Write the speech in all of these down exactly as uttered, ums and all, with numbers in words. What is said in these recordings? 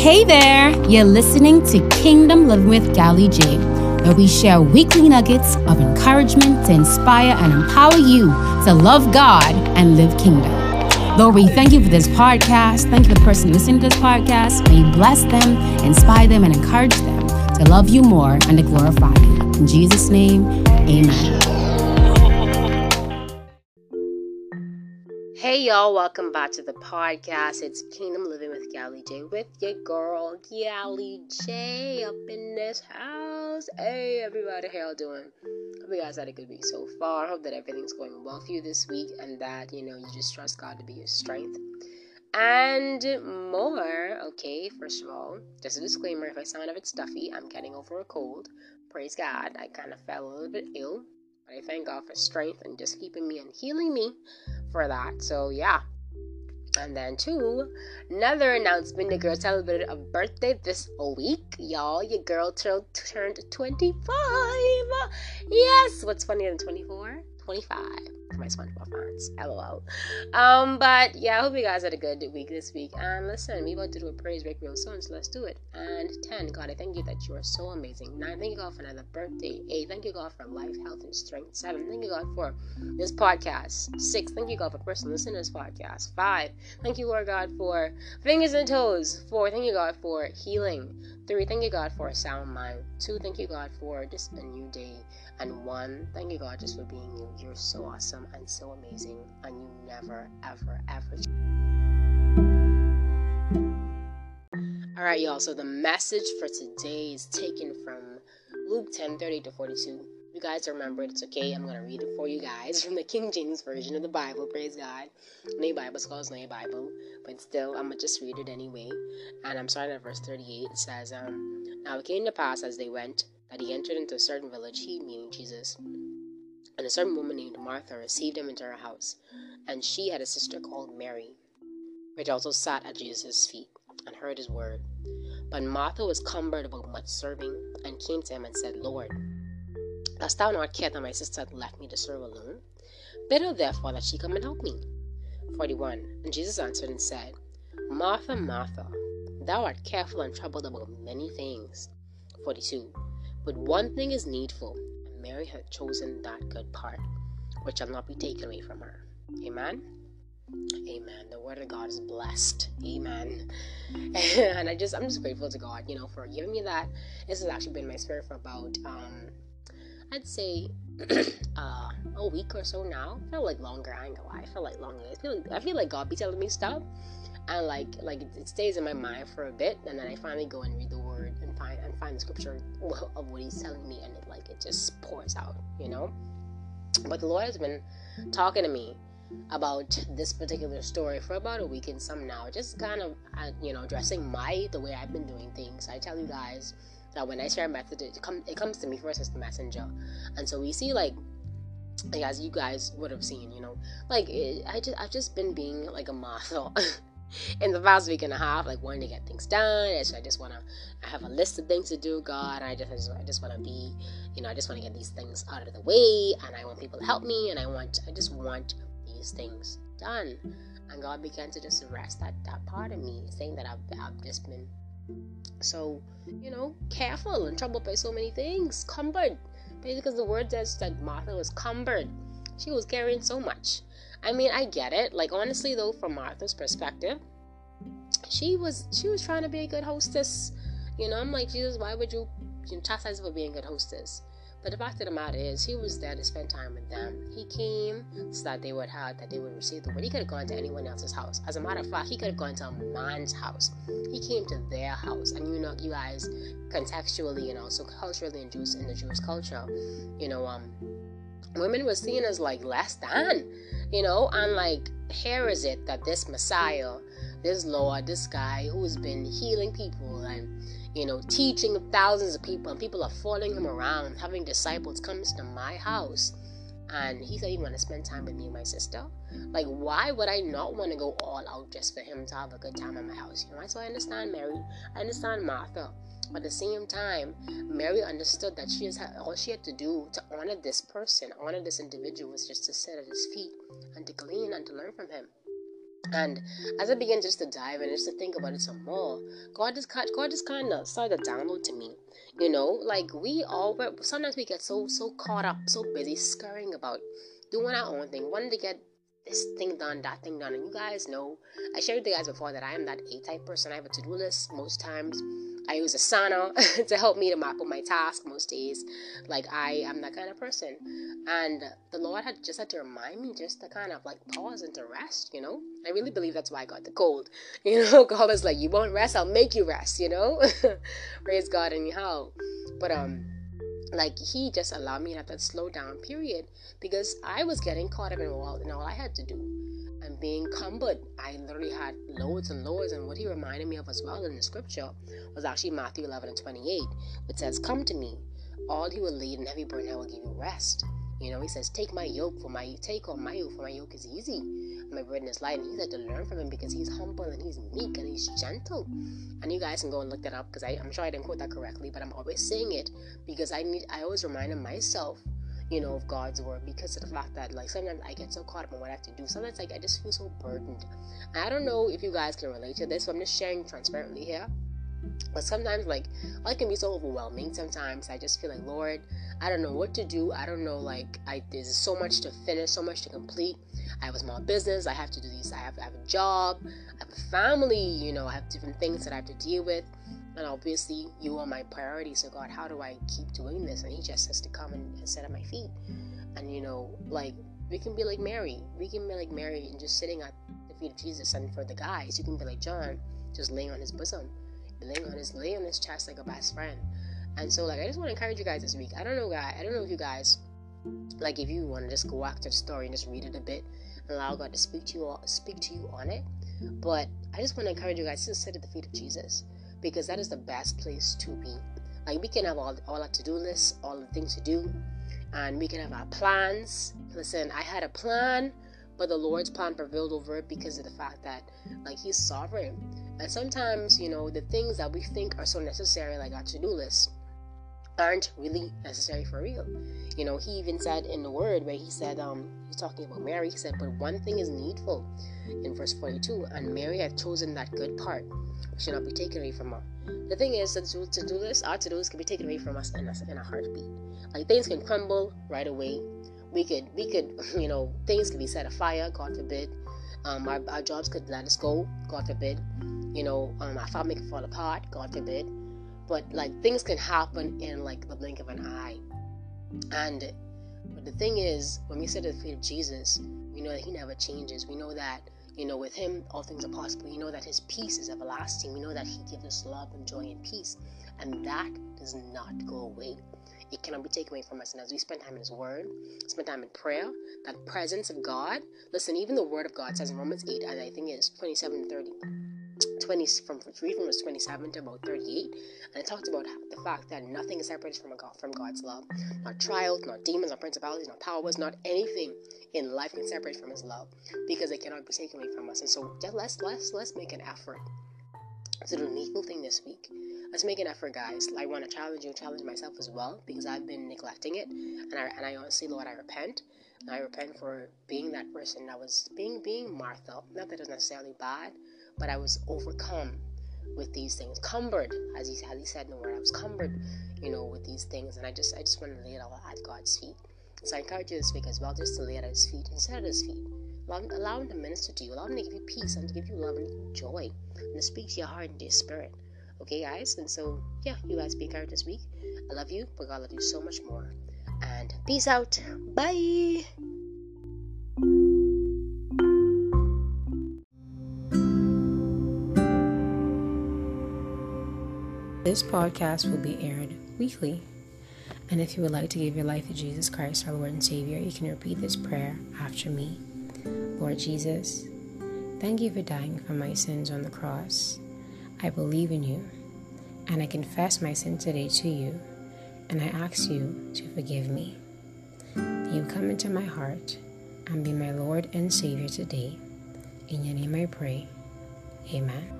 Hey there! You're listening to Kingdom Living with Gally J, where we share weekly nuggets of encouragement to inspire and empower you to love God and live kingdom. Lord, we thank you for this podcast. Thank you for the person listening to this podcast. May you bless them, inspire them, and encourage them to love you more and to glorify you. In Jesus' name, amen. Hey, y'all. Welcome back to the podcast. It's Kingdom Living with Gally J with your girl, Gally J, up in this house. Hey, everybody. How y'all doing? Hope you guys had a good week so far. Hope that everything's going well for you this week and that, you know, you just trust God to be your strength and more. Okay, first of all, just a disclaimer, if I sound a bit stuffy, I'm getting over a cold. Praise God. I kind of fell a little bit ill, but I thank God for strength and just keeping me and healing me for that. So, yeah. And then, two, another announcement. The girl celebrated a birthday this week, y'all. Your girl t- turned twenty-five. Yes! What's funnier than twenty-four? twenty-five. For my SpongeBob fans. LOL. Um, but, yeah, I hope you guys had a good week this week. And listen, we're about to do a praise break real soon, so let's do it. And ten, God, I thank you that you are so amazing. nine, thank you, God, for another birthday. eight, thank you, God, for life, health, and strength. seven, thank you, God, for this podcast. six, thank you, God, for person listening to this podcast. five, thank you, Lord God, for fingers and toes. four, thank you, God, for healing. three, thank you, God, for a sound mind. two, thank you, God, for just a new day. And one, thank you, God, just for being you. You're so awesome and so amazing, and you never ever ever all right, y'all. So the message for today is taken from Luke ten thirty to forty-two. You guys remember it, it's okay. I'm gonna read it for you guys from the King James version of the Bible. Praise God. No Bible scholars, no Bible, but still I'm gonna just read it anyway. And I'm starting at verse thirty-eight. It says, um now it came to pass as they went that he entered into a certain village, he meaning Jesus. And a certain woman named Martha received him into her house, and she had a sister called Mary, which also sat at Jesus' feet and heard his word. But Martha was cumbered about much serving, and came to him and said, Lord, dost thou not care that my sister hath left me to serve alone? Bid her therefore that she come and help me. forty-one. And Jesus answered and said, Martha, Martha, thou art careful and troubled about many things. forty-two. But one thing is needful. Mary had chosen that good part, which shall not be taken away from her. Amen? Amen. The word of God is blessed. Amen. And I just, I'm just grateful to God, you know, for giving me that. This has actually been my spirit for about, um, I'd say, uh, a week or so now. I feel like longer, I ain't gonna lie. I feel like longer. I feel, I feel like God be telling me stuff, and like, like it stays in my mind for a bit, and then I finally go and read the word and find and find the scripture of what he's telling me, and it like it just pours out, you know. But the Lord has been talking to me about this particular story for about a week and some now, just kind of uh, you know, addressing my the way I've been doing things. I tell you guys that when I share a message, it comes it comes to me first as the messenger, and so we see like. Like as you guys would have seen, you know, like it, I just I've just been being like a Martha in the past week and a half, like wanting to get things done. And so I just wanna, I have a list of things to do, God. I just I just, I just wanna be, you know, I just wanna get these things out of the way, and I want people to help me, and I want I just want these things done. And God began to just arrest that that part of me, saying that I've I've just been so, you know, careful and troubled by so many things, cumbered. Because the word says that Martha was cumbered. She was carrying so much. I mean, I get it. Like, honestly, though, from Martha's perspective, she was she was trying to be a good hostess. You know, I'm like, Jesus, why would you, you know, chastise her for being a good hostess? But the fact of the matter is, he was there to spend time with them. He came so that they would have, that they would receive the word. He could have gone to anyone else's house. As a matter of fact, he could have gone to a man's house. He came to their house. And you know, you guys, contextually and also culturally in Jews, in the Jewish culture, you know, um, women were seen as like less than, you know, and like, here is it that this Messiah, this Lord, this guy who has been healing people and, you know, teaching thousands of people, and people are following him around, having disciples, comes to my house, and he said he want to spend time with me and my sister. Like, why would I not want to go all out just for him to have a good time at my house? You know, so I understand Mary, I understand Martha, but at the same time, Mary understood that she had, all she had to do to honor this person, honor this individual, was just to sit at his feet and to glean and to learn from him. And as I began just to dive in, just to think about it some more, God just God just kind of started to download to me. You know, like we all, sometimes we get so so caught up, so busy scurrying about, doing our own thing, wanting to get this thing done, that thing done. And you guys know, I shared with you guys before that I am that A type person. I have a to do list most times. I use Asana to help me to map out my task most days. Like I am that kind of person. And the Lord had just had to remind me just to kind of like pause and to rest, you know. I really believe that's why I got the cold. You know, God was like, you won't rest, I'll make you rest, you know. Praise God anyhow. But um like he just allowed me to have that slow down period because I was getting caught up in all in all I had to do. And being cumbered, I literally had loads and loads. And what he reminded me of as well in the scripture was actually Matthew eleven and twenty-eight, which says, "Come to me, all you will lead and heavy burden, I will give you rest." You know, he says, "Take my yoke for my take on my yoke for my yoke is easy, and my burden is light." And he had to learn from him because he's humble and he's meek and he's gentle. And you guys can go and look that up because I'm sure I didn't quote that correctly, but I'm always saying it because I need. I always reminded myself, you know, of God's word because of the fact that like sometimes I get so caught up in what I have to do. Sometimes like I just feel so burdened. And I don't know if you guys can relate to this, so I'm just sharing transparently here. But sometimes like it can be so overwhelming. Sometimes I just feel like, Lord, I don't know what to do. I don't know, like I there's so much to finish, so much to complete. I have a small business, I have to do these, I have I have a job, I have a family, you know, I have different things that I have to deal with. And obviously, you are my priority. So, God, how do I keep doing this? And he just has to come and, and sit at my feet. And, you know, like, we can be like Mary. We can be like Mary and just sitting at the feet of Jesus. And for the guys, you can be like John, just laying on his bosom, laying on his, laying on his chest like a best friend. And so, like, I just want to encourage you guys this week. I don't know, guys. I don't know if you guys, like, if you want to just go back to the story and just read it a bit and allow God to speak to you, all, speak to you on it. But I just want to encourage you guys to sit at the feet of Jesus, because that is the best place to be. Like we can have all, all our to-do lists, all the things to do, and we can have our plans. Listen, I had a plan, but the Lord's plan prevailed over it because of the fact that like he's sovereign. And sometimes, you know, the things that we think are so necessary, like our to-do lists, aren't really necessary for real. You know, he even said in the word where he said, um, he's talking about Mary, he said, "But one thing is needful," in verse forty-two, "and Mary had chosen that good part, should not be taken away from her." The thing is, to do, to do this, our to-dos can be taken away from us in a, in a heartbeat. Like things can crumble right away. We could, we could, you know, things could be set afire, God forbid. Um, our, our jobs could let us go, God forbid. You know, um, our family could fall apart, God forbid. But like things can happen in like the blink of an eye. And but the thing is, when we sit at the feet of Jesus, we know that he never changes. We know that, you know, with him, all things are possible. You know that his peace is everlasting. We know that he gives us love and joy and peace. And that does not go away. It cannot be taken away from us. And as we spend time in his word, spend time in prayer, that presence of God. Listen, even the word of God says in Romans eight, and I think it's twenty-seven to thirty. twenty, from read from verse twenty-seven to about thirty-eight, and it talks about the fact that nothing is separated from God, from God's love. Not trials, not demons, not principalities, not powers, not anything in life can separate from his love, because it cannot be taken away from us. And so just let's let's let's make an effort to do a needful thing this week. Let's make an effort, guys. I want to challenge you, challenge myself as well, because I've been neglecting it, and I and I honestly, Lord, I repent. And I repent for being that person that was being being Martha. Not that it was necessarily bad, but I was overcome with these things, cumbered, as he, as he said in the word. I was cumbered, you know, with these things, and I just, I just want to lay it all at God's feet. So I encourage you this week as well, just to lay it at his feet and sit at his feet. Allow him, allow him to minister to you. Allow him to give you peace and to give you love and joy, and to speak to your heart and to your spirit. Okay, guys? And so, yeah, you guys be encouraged this week. I love you, but God loves you so much more. And peace out. Bye. This podcast will be aired weekly, and if you would like to give your life to Jesus Christ, our Lord and Savior, you can repeat this prayer after me. Lord Jesus, thank you for dying for my sins on the cross. I believe in you, and I confess my sin today to you, and I ask you to forgive me. May you come into my heart and be my Lord and Savior today. In your name I pray. Amen.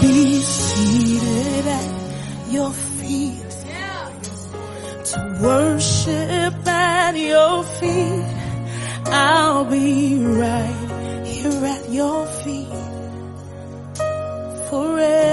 Be seated at your feet. Yeah. to worship at your feet. I'll be right here at your feet forever.